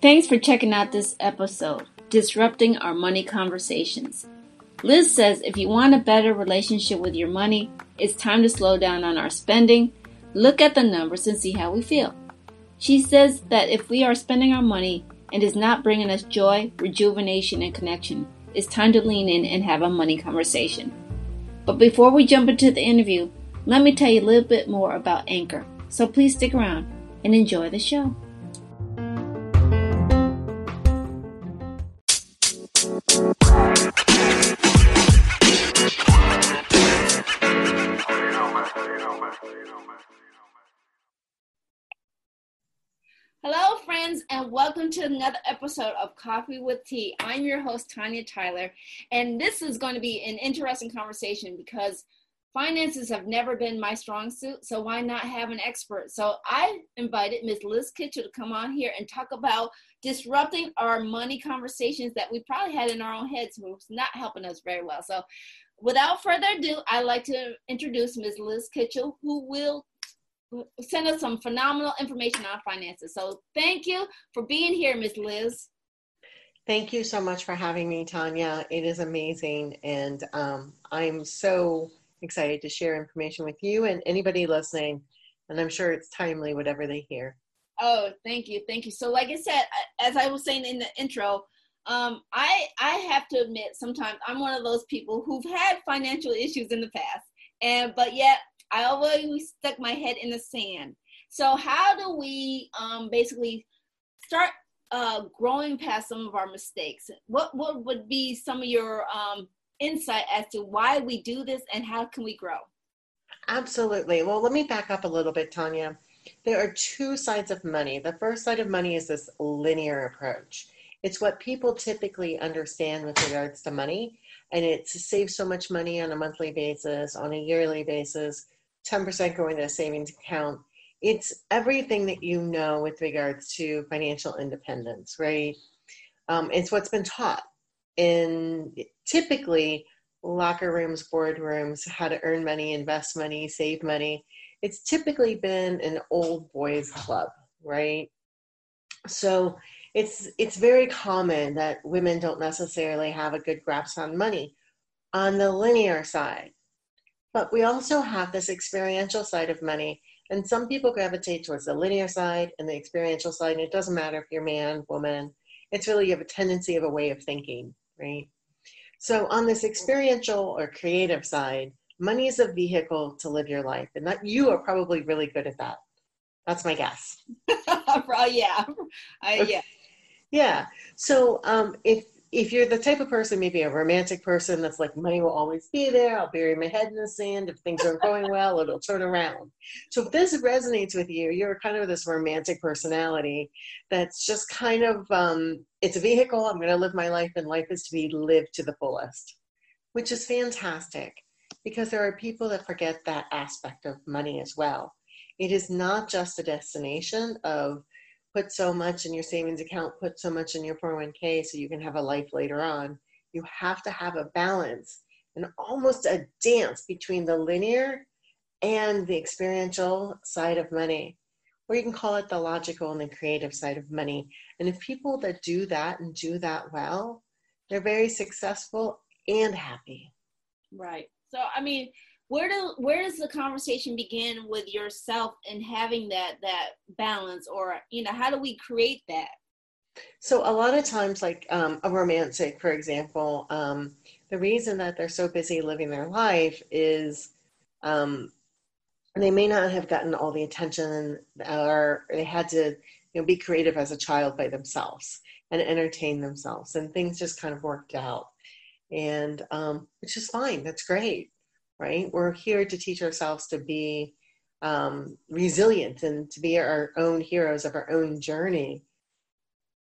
Thanks for checking out this episode, Disrupting Our Money Conversations. Liz says if you want a better relationship with your money, it's time to slow down on our spending, look at the numbers, and see how we feel. She says that if we are spending our money and is not bringing us joy, rejuvenation, and connection, it's time to lean in and have a money conversation. But before we jump into the interview, let me tell you a little bit more about Anchor. So please stick around and enjoy the show. Hello, friends, and welcome to another episode of Coffee with Tea. I'm your host, Tanya Tyler, and this is going to be an interesting conversation because finances have never been my strong suit, so why not have an expert? So I invited Ms. Liz Kitchell to come on here and talk about disrupting our money conversations that we probably had in our own heads, who's not helping us very well. So without further ado, I'd like to introduce Ms. Liz Kitchell, who will send us some phenomenal information on finances. So thank you for being here, Ms. Liz. Thank you so much for having me, Tanya. It is amazing. And I'm so excited to share information with you and anybody listening. And I'm sure it's timely, whatever they hear. Oh, thank you. Thank you. So like I said, as I was saying in the intro, I have to admit, sometimes I'm one of those people who've had financial issues in the past. But yet, I always stuck my head in the sand. So how do we basically start growing past some of our mistakes? What would be some of your insight as to why we do this and how can we grow? Absolutely. Well, let me back up a little bit, Tanya. There are two sides of money. The first side of money is this linear approach. It's what people typically understand with regards to money, and it saves so much money on a monthly basis, on a yearly basis, 10% going to a savings account. It's everything that you know with regards to financial independence, right? It's what's been taught in typically locker rooms, boardrooms, how to earn money, invest money, save money. It's typically been an old boys club, right? So it's very common that women don't necessarily have a good grasp on money on the linear side. But we also have this experiential side of money. And some people gravitate towards the linear side and the experiential side. And it doesn't matter if you're man, woman. It's really you have a tendency of a way of thinking, right? So on this experiential or creative side, money is a vehicle to live your life. And that you are probably really good at that. That's my guess. Yeah. So if you're the type of person, maybe a romantic person that's like, money will always be there. I'll bury my head in the sand. If things aren't going well, it'll turn around. So if this resonates with you, you're kind of this romantic personality that's just kind of, it's a vehicle. I'm going to live my life, and life is to be lived to the fullest, which is fantastic because there are people that forget that aspect of money as well. It is not just a destination of put so much in your savings account, put so much in your 401k so you can have a life later on. You have to have a balance and almost a dance between the linear and the experiential side of money, or you can call it the logical and the creative side of money. And if people that do that and do that well, they're very successful and happy. Right. So, I mean, Where does the conversation begin with yourself and having that balance, or, you know, how do we create that? So a lot of times, like a romantic, for example, the reason that they're so busy living their life is they may not have gotten all the attention, or they had to, you know, be creative as a child by themselves and entertain themselves, and things just kind of worked out, and which is fine. That's great. Right? We're here to teach ourselves to be resilient and to be our own heroes of our own journey.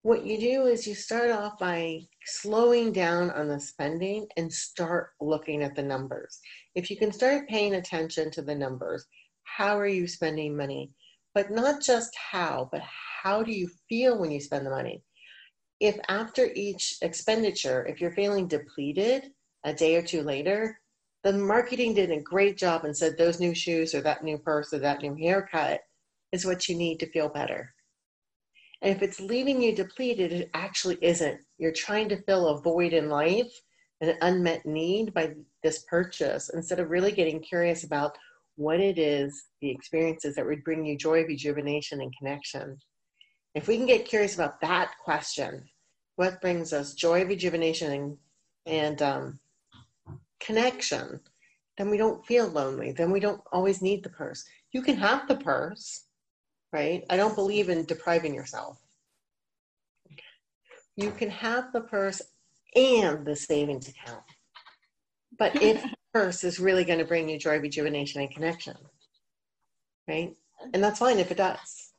What you do is you start off by slowing down on the spending and start looking at the numbers. If you can start paying attention to the numbers, how are you spending money? But not just how, but how do you feel when you spend the money? If after each expenditure, if you're feeling depleted a day or two later, the marketing did a great job and said those new shoes or that new purse or that new haircut is what you need to feel better. And if it's leaving you depleted, it actually isn't. You're trying to fill a void in life, an unmet need by this purchase, instead of really getting curious about what it is, the experiences that would bring you joy, rejuvenation, and connection. If we can get curious about that question, what brings us joy, rejuvenation, and connection, then we don't feel lonely. Then we don't always need the purse. You can have the purse, right? I don't believe in depriving yourself. You can have the purse and the savings account. But if the purse is really going to bring you joy, rejuvenation, and connection, right? And that's fine if it does.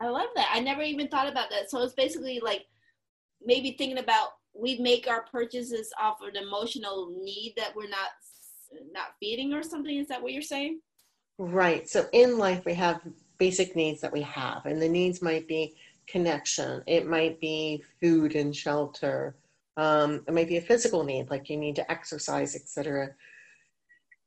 I love that. I never even thought about that. So it's basically like maybe thinking about we make our purchases off of an emotional need that we're not feeding or something. Is that what you're saying? Right. So in life, we have basic needs that we have. And the needs might be connection. It might be food and shelter. It might be a physical need, like you need to exercise, etc.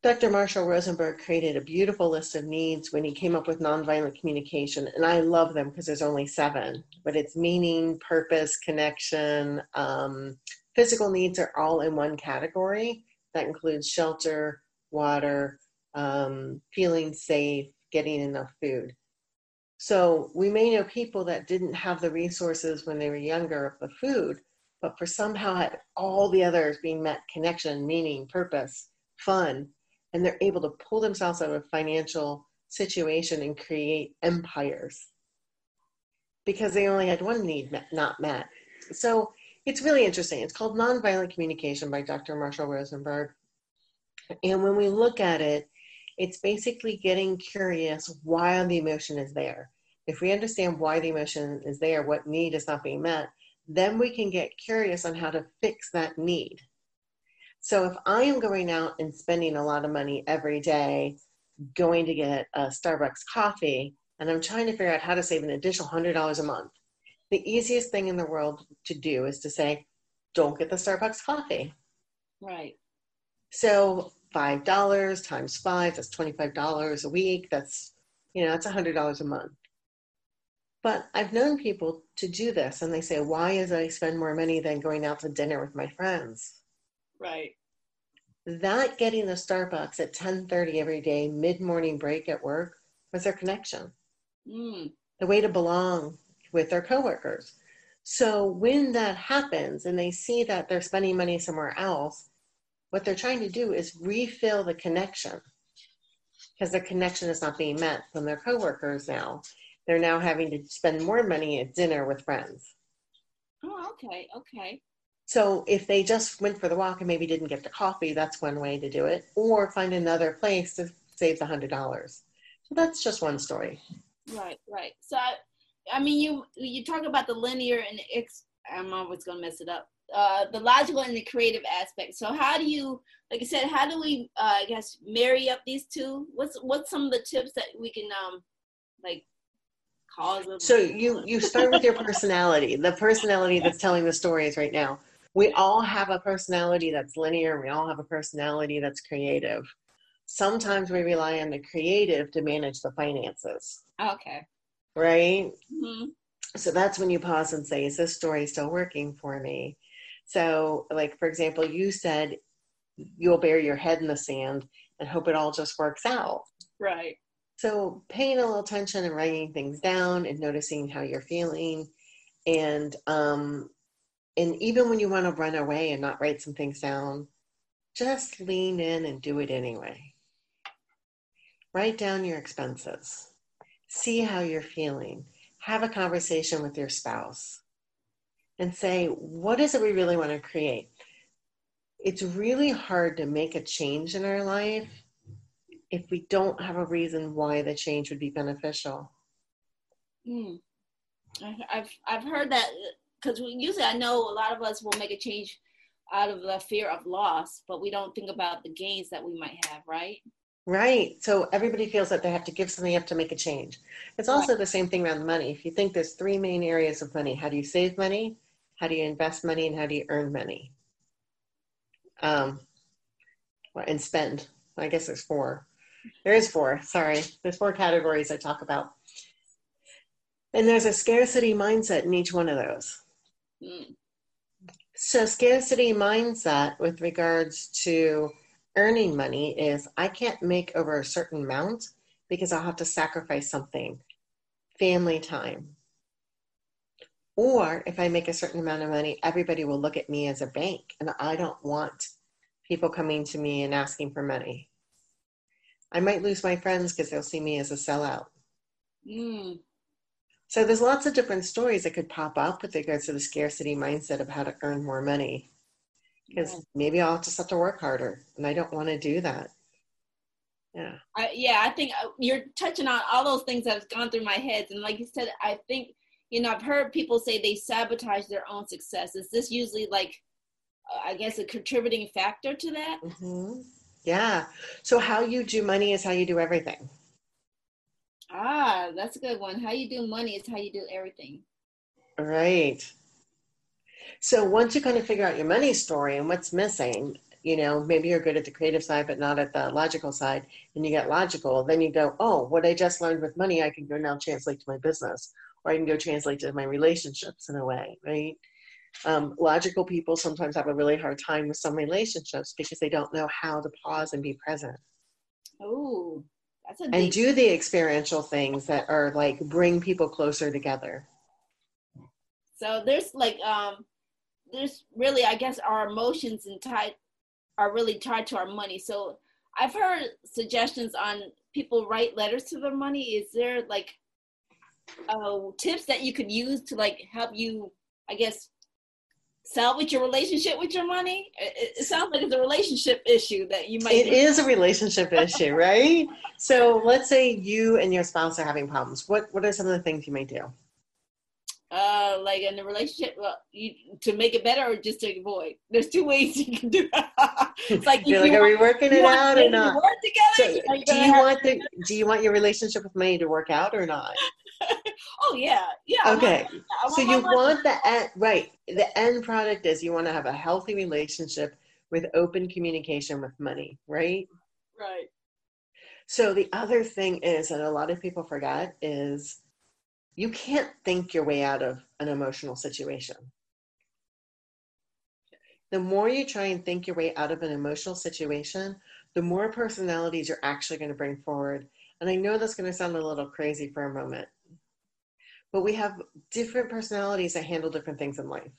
Dr. Marshall Rosenberg created a beautiful list of needs when he came up with nonviolent communication. And I love them because there's only 7, but it's meaning, purpose, connection. Physical needs are all in one category. That includes shelter, water, feeling safe, getting enough food. So we may know people that didn't have the resources when they were younger of the food, but for somehow had all the others being met, connection, meaning, purpose, fun, and they're able to pull themselves out of a financial situation and create empires because they only had one need not met. So it's really interesting. It's called Nonviolent Communication by Dr. Marshall Rosenberg. And when we look at it, it's basically getting curious why the emotion is there. If we understand why the emotion is there, what need is not being met, then we can get curious on how to fix that need. So if I am going out and spending a lot of money every day, going to get a Starbucks coffee, and I'm trying to figure out how to save an additional $100 a month, the easiest thing in the world to do is to say, don't get the Starbucks coffee. Right. So $5 times 5, that's $25 a week. That's, that's $100 a month. But I've known people to do this, and they say, why is I spend more money than going out to dinner with my friends? Right. That getting the Starbucks at 10:30 every day, mid-morning break at work, was their connection. The way to belong with their coworkers. So when that happens and they see that they're spending money somewhere else, what they're trying to do is refill the connection, because their connection is not being met from their coworkers now. They're now having to spend more money at dinner with friends. Oh, okay, okay. So if they just went for the walk and maybe didn't get the coffee, that's one way to do it, or find another place to save the $100. So that's just one story. Right, right. So, you talk about the linear and I'm always going to mess it up. The logical and the creative aspect. So how do you, like I said, how do we, marry up these two? What's some of the tips that we can, cause? So you start with your personality, the personality that's telling the stories right now. We all have a personality that's linear. We all have a personality that's creative. Sometimes we rely on the creative to manage the finances. Okay. Right? Mm-hmm. So that's when you pause and say, is this story still working for me? So, for example, you said you'll bury your head in the sand and hope it all just works out. Right. So paying a little attention and writing things down and noticing how you're feeling. And even when you want to run away and not write some things down, just lean in and do it anyway. Write down your expenses. See how you're feeling. Have a conversation with your spouse. And say, what is it we really want to create? It's really hard to make a change in our life if we don't have a reason why the change would be beneficial. I've heard that, because usually I know a lot of us will make a change out of the fear of loss, but we don't think about the gains that we might have, right? Right. So everybody feels that they have to give something up to make a change. It's also the same thing around money. If you think there's 3 main areas of money, how do you save money? How do you invest money? And how do you earn money? and spend. I guess there's four. There is four, sorry. There's four categories I talk about. And there's a scarcity mindset in each one of those. Mm. So scarcity mindset with regards to earning money is I can't make over a certain amount because I'll have to sacrifice something, family time. Or if I make a certain amount of money, everybody will look at me as a bank, and I don't want people coming to me and asking for money. I might lose my friends because they'll see me as a sellout. Mm. So there's lots of different stories that could pop up with regards to the scarcity mindset of how to earn more money. Because maybe I'll just have to work harder, and I don't want to do that. Yeah. I think you're touching on all those things that have gone through my head. And like you said, I think, you know, I've heard people say they sabotage their own success. Is this usually like, I guess, a contributing factor to that? Mm-hmm. Yeah. So how you do money is how you do everything. Ah, that's a good one. How you do money is how you do everything. Right. So once you kind of figure out your money story and what's missing, you know, maybe you're good at the creative side, but not at the logical side, and you get logical, then you go, oh, what I just learned with money, I can go now translate to my business, or I can go translate to my relationships in a way, right? Logical people sometimes have a really hard time with some relationships because they don't know how to pause and be present. Oh, that's a deep... And do the experiential things that are like bring people closer together. So there's like, there's really, I guess, our emotions and are really tied to our money. So I've heard suggestions on people write letters to their money. Is there like tips that you could use to like help you, I guess, salvage your relationship with your money? It sounds like it's a relationship issue that you might... It is a relationship issue, right? So let's say you and your spouse are having problems. What are some of the things you may do? Like in the relationship, well, to make it better or just to avoid. There's two ways you can do it. It's like, you're like, are we working it out or not? Do you want your relationship with money to work out or not? Oh yeah, yeah. Okay. So you want the end, right? The end product is you want to have a healthy relationship with open communication with money, right? Right. So the other thing is that a lot of people forget is, you can't think your way out of an emotional situation. The more you try and think your way out of an emotional situation, the more personalities you're actually going to bring forward. And I know that's going to sound a little crazy for a moment, but we have different personalities that handle different things in life,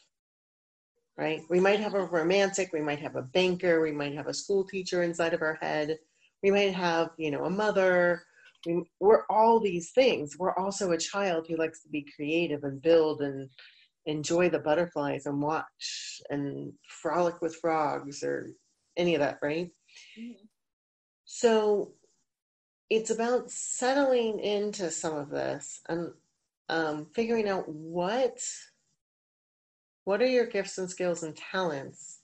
right? We might have a romantic, we might have a banker, we might have a school teacher inside of our head. We might have, you know, a mother. We're all these things. We're also a child who likes to be creative and build and enjoy the butterflies and watch and frolic with frogs or any of that, right? Mm-hmm. So it's about settling into some of this and figuring out what are your gifts and skills and talents,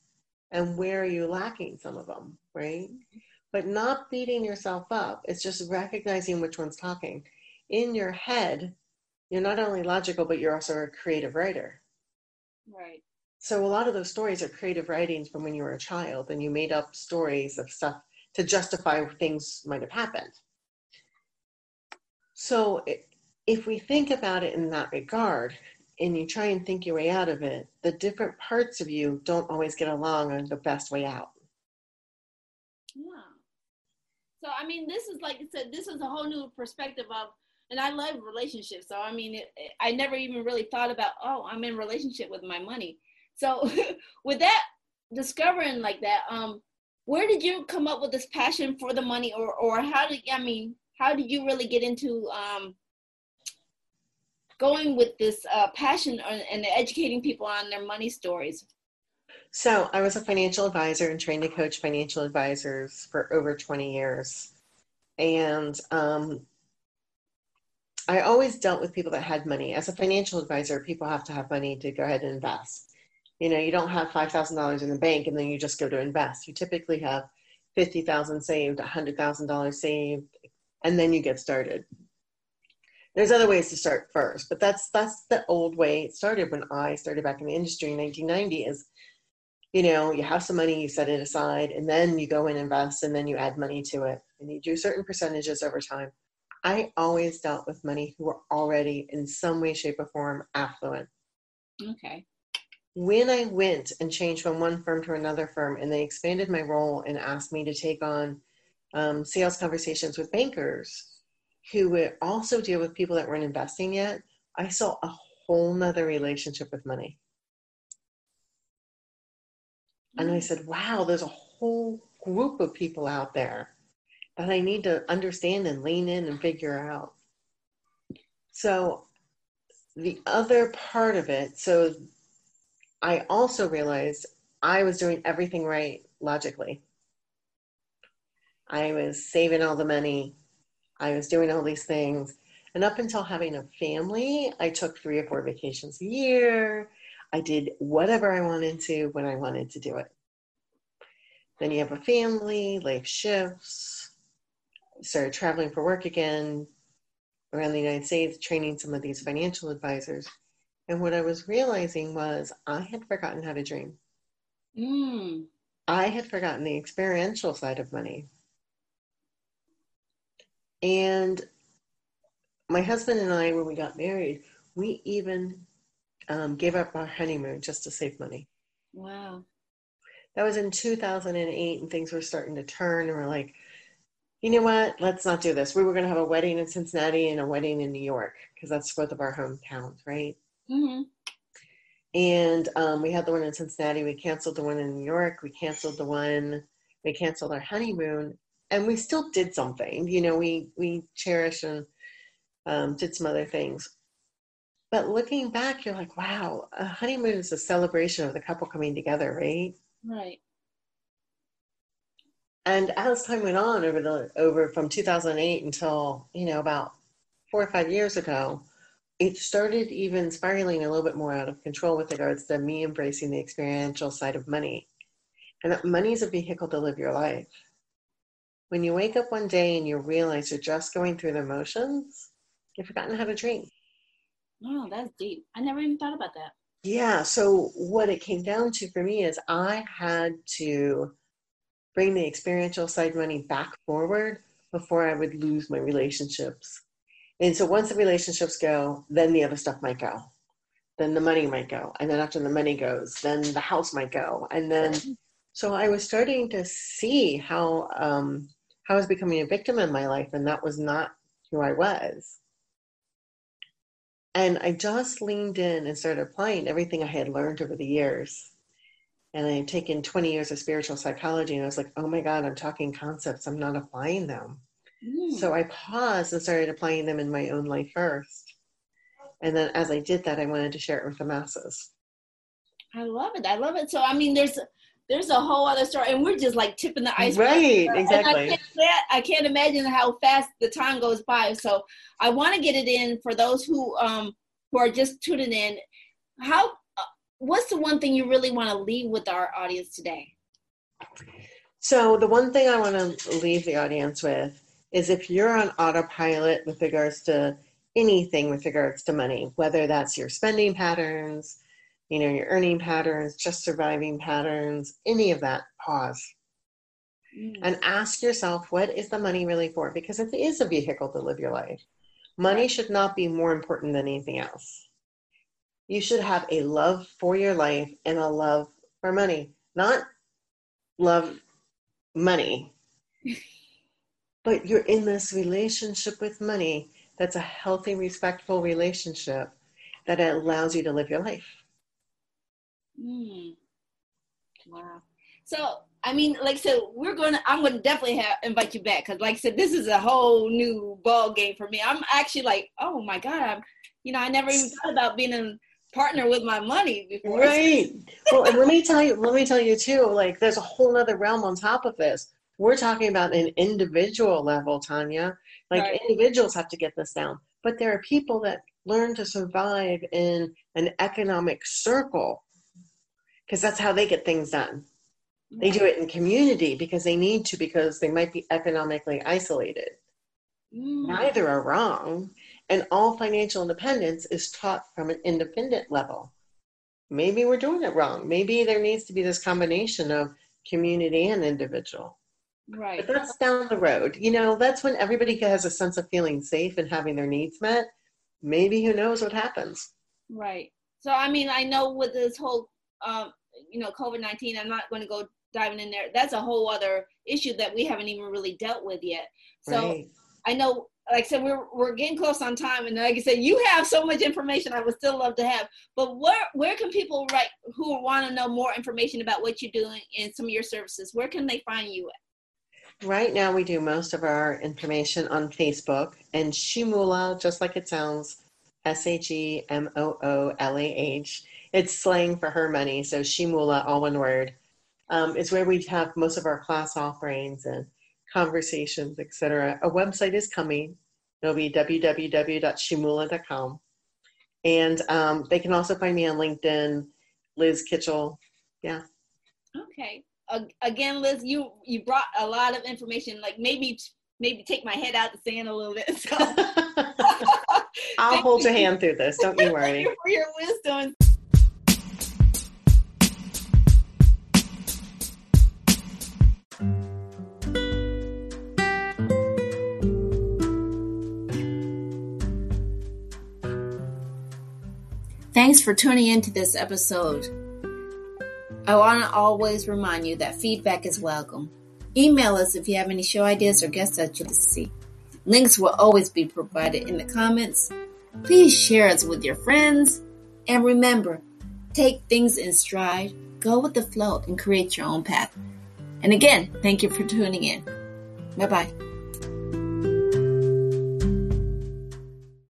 and where are you lacking some of them, right? Mm-hmm. But not beating yourself up. It's just recognizing which one's talking. In your head, you're not only logical, but you're also a creative writer. Right. So a lot of those stories are creative writings from when you were a child, and you made up stories of stuff to justify things might have happened. So if we think about it in that regard, and you try and think your way out of it, the different parts of you don't always get along on the best way out. Yeah. So, I mean, this is, like you said, this is a whole new perspective of, and I love relationships. So, I mean, I never even really thought about, oh, I'm in relationship with my money. So with that, discovering like that, where did you come up with this passion for the money, or how did you really get into going with this passion and educating people on their money stories? So I was a financial advisor and trained to coach financial advisors for over 20 years. And I always dealt with people that had money. As a financial advisor, people have to have money to go ahead and invest. You know, you don't have $5,000 in the bank and then you just go to invest. You typically have $50,000 saved, $100,000 saved, and then you get started. There's other ways to start first, but that's the old way it started when I started back in the industry in 1990 is you know, you have some money, you set it aside, and then you go and invest, and then you add money to it. And you do certain percentages over time. I always dealt with money who were already in some way, shape, or form affluent. Okay. When I went and changed from one firm to another firm, and they expanded my role and asked me to take on sales conversations with bankers who would also deal with people that weren't investing yet, I saw a whole nother relationship with money. And I said, wow, there's a whole group of people out there that I need to understand and lean in and figure out. So the other part of it, so I also realized I was doing everything right logically. I was saving all the money. I was doing all these things. And up until having a family, I took 3 or 4 vacations a year. I did whatever I wanted to when I wanted to do it. Then you have a family, life shifts. Started traveling for work again around the United States, training some of these financial advisors. And what I was realizing was I had forgotten how to dream. I had forgotten the experiential side of money. And my husband and I, when we got married, we even gave up our honeymoon just to save money. Wow. That was in 2008, and things were starting to turn, and we're like, you know what, let's not do this. We were going to have a wedding in Cincinnati and a wedding in New York, because that's both of our hometowns, right? Mm-hmm. And we had the one in Cincinnati, we canceled the one in New York, we canceled our honeymoon, and we still did something, you know, we cherished and did some other things. But looking back, you're like, wow, a honeymoon is a celebration of the couple coming together, right? Right. And as time went on over from 2008 until, you know, about 4 or 5 years ago, it started even spiraling a little bit more out of control with regards to me embracing the experiential side of money. And that money is a vehicle to live your life. When you wake up one day and you realize you're just going through the motions, you've forgotten how to dream. Oh, that's deep. I never even thought about that. Yeah. So what it came down to for me is I had to bring the experiential side money back forward before I would lose my relationships. And so once the relationships go, then the other stuff might go. Then the money might go. And then after the money goes, then the house might go. And then, so I was starting to see how I was becoming a victim in my life. And that was not who I was. And I just leaned in and started applying everything I had learned over the years. And I had taken 20 years of spiritual psychology, and I was like, oh my God, I'm talking concepts. I'm not applying them. So I paused and started applying them in my own life first. And then as I did that, I wanted to share it with the masses. I love it. I love it. So, I mean, there's a whole other story, and we're just like tipping the iceberg. Right, exactly. I can't imagine how fast the time goes by. So I want to get it in for those who are just tuning in. What's the one thing you really want to leave with our audience today? So the one thing I want to leave the audience with is if you're on autopilot with regards to anything with regards to money, whether that's your spending patterns, you know, your earning patterns, just surviving patterns, any of that, pause. And ask yourself, what is the money really for? Because it is a vehicle to live your life. Money should not be more important than anything else. You should have a love for your life and a love for money, not love money. But you're in this relationship with money that's a healthy, respectful relationship that allows you to live your life. Wow. So, I mean, like I said, I'm going to definitely invite you back. Cause like I said, this is a whole new ball game for me. I'm actually like, oh my God, I never even thought about being a partner with my money before. Right. Well, and let me tell you too, like there's a whole other realm on top of this. We're talking about an individual level, Tanya, like right. Individuals have to get this down, but there are people that learn to survive in an economic circle. Because that's how they get things done. They do it in community because they need to, because they might be economically isolated. Neither are wrong. And all financial independence is taught from an independent level. maybe we're doing it wrong. Maybe there needs to be this combination of community and individual. Right. But that's down the road. You know, that's when everybody has a sense of feeling safe and having their needs met. Maybe who knows what happens. Right. So, I mean, I know with this whole, COVID-19, I'm not going to go diving in there. That's a whole other issue that we haven't even really dealt with yet. So right. I know, like I said, we're getting close on time. And like I said, you have so much information I would still love to have. But where can people who want to know more information about what you're doing and some of your services, where can they find you at? Right now, we do most of our information on Facebook, and She-Moolah, just like it sounds, She-Moolah. It's slang for her money, so She-Moolah, all one word. It's where we have most of our class offerings and conversations, etc. A website is coming. It'll be www.she-moolah.com. And they can also find me on LinkedIn, Liz Kitchell. Yeah. Okay. Again, Liz, you brought a lot of information, like maybe take my head out the sand a little bit. So. I'll hold your hand through this. Don't you worry. Thank you for your wisdom. Thanks for tuning into this episode. I want to always remind you that feedback is welcome. Email us if you have any show ideas or guests that you'd like to see. Links will always be provided in the comments. Please share us with your friends. And remember, take things in stride, go with the flow, and create your own path. And again, thank you for tuning in. Bye-bye.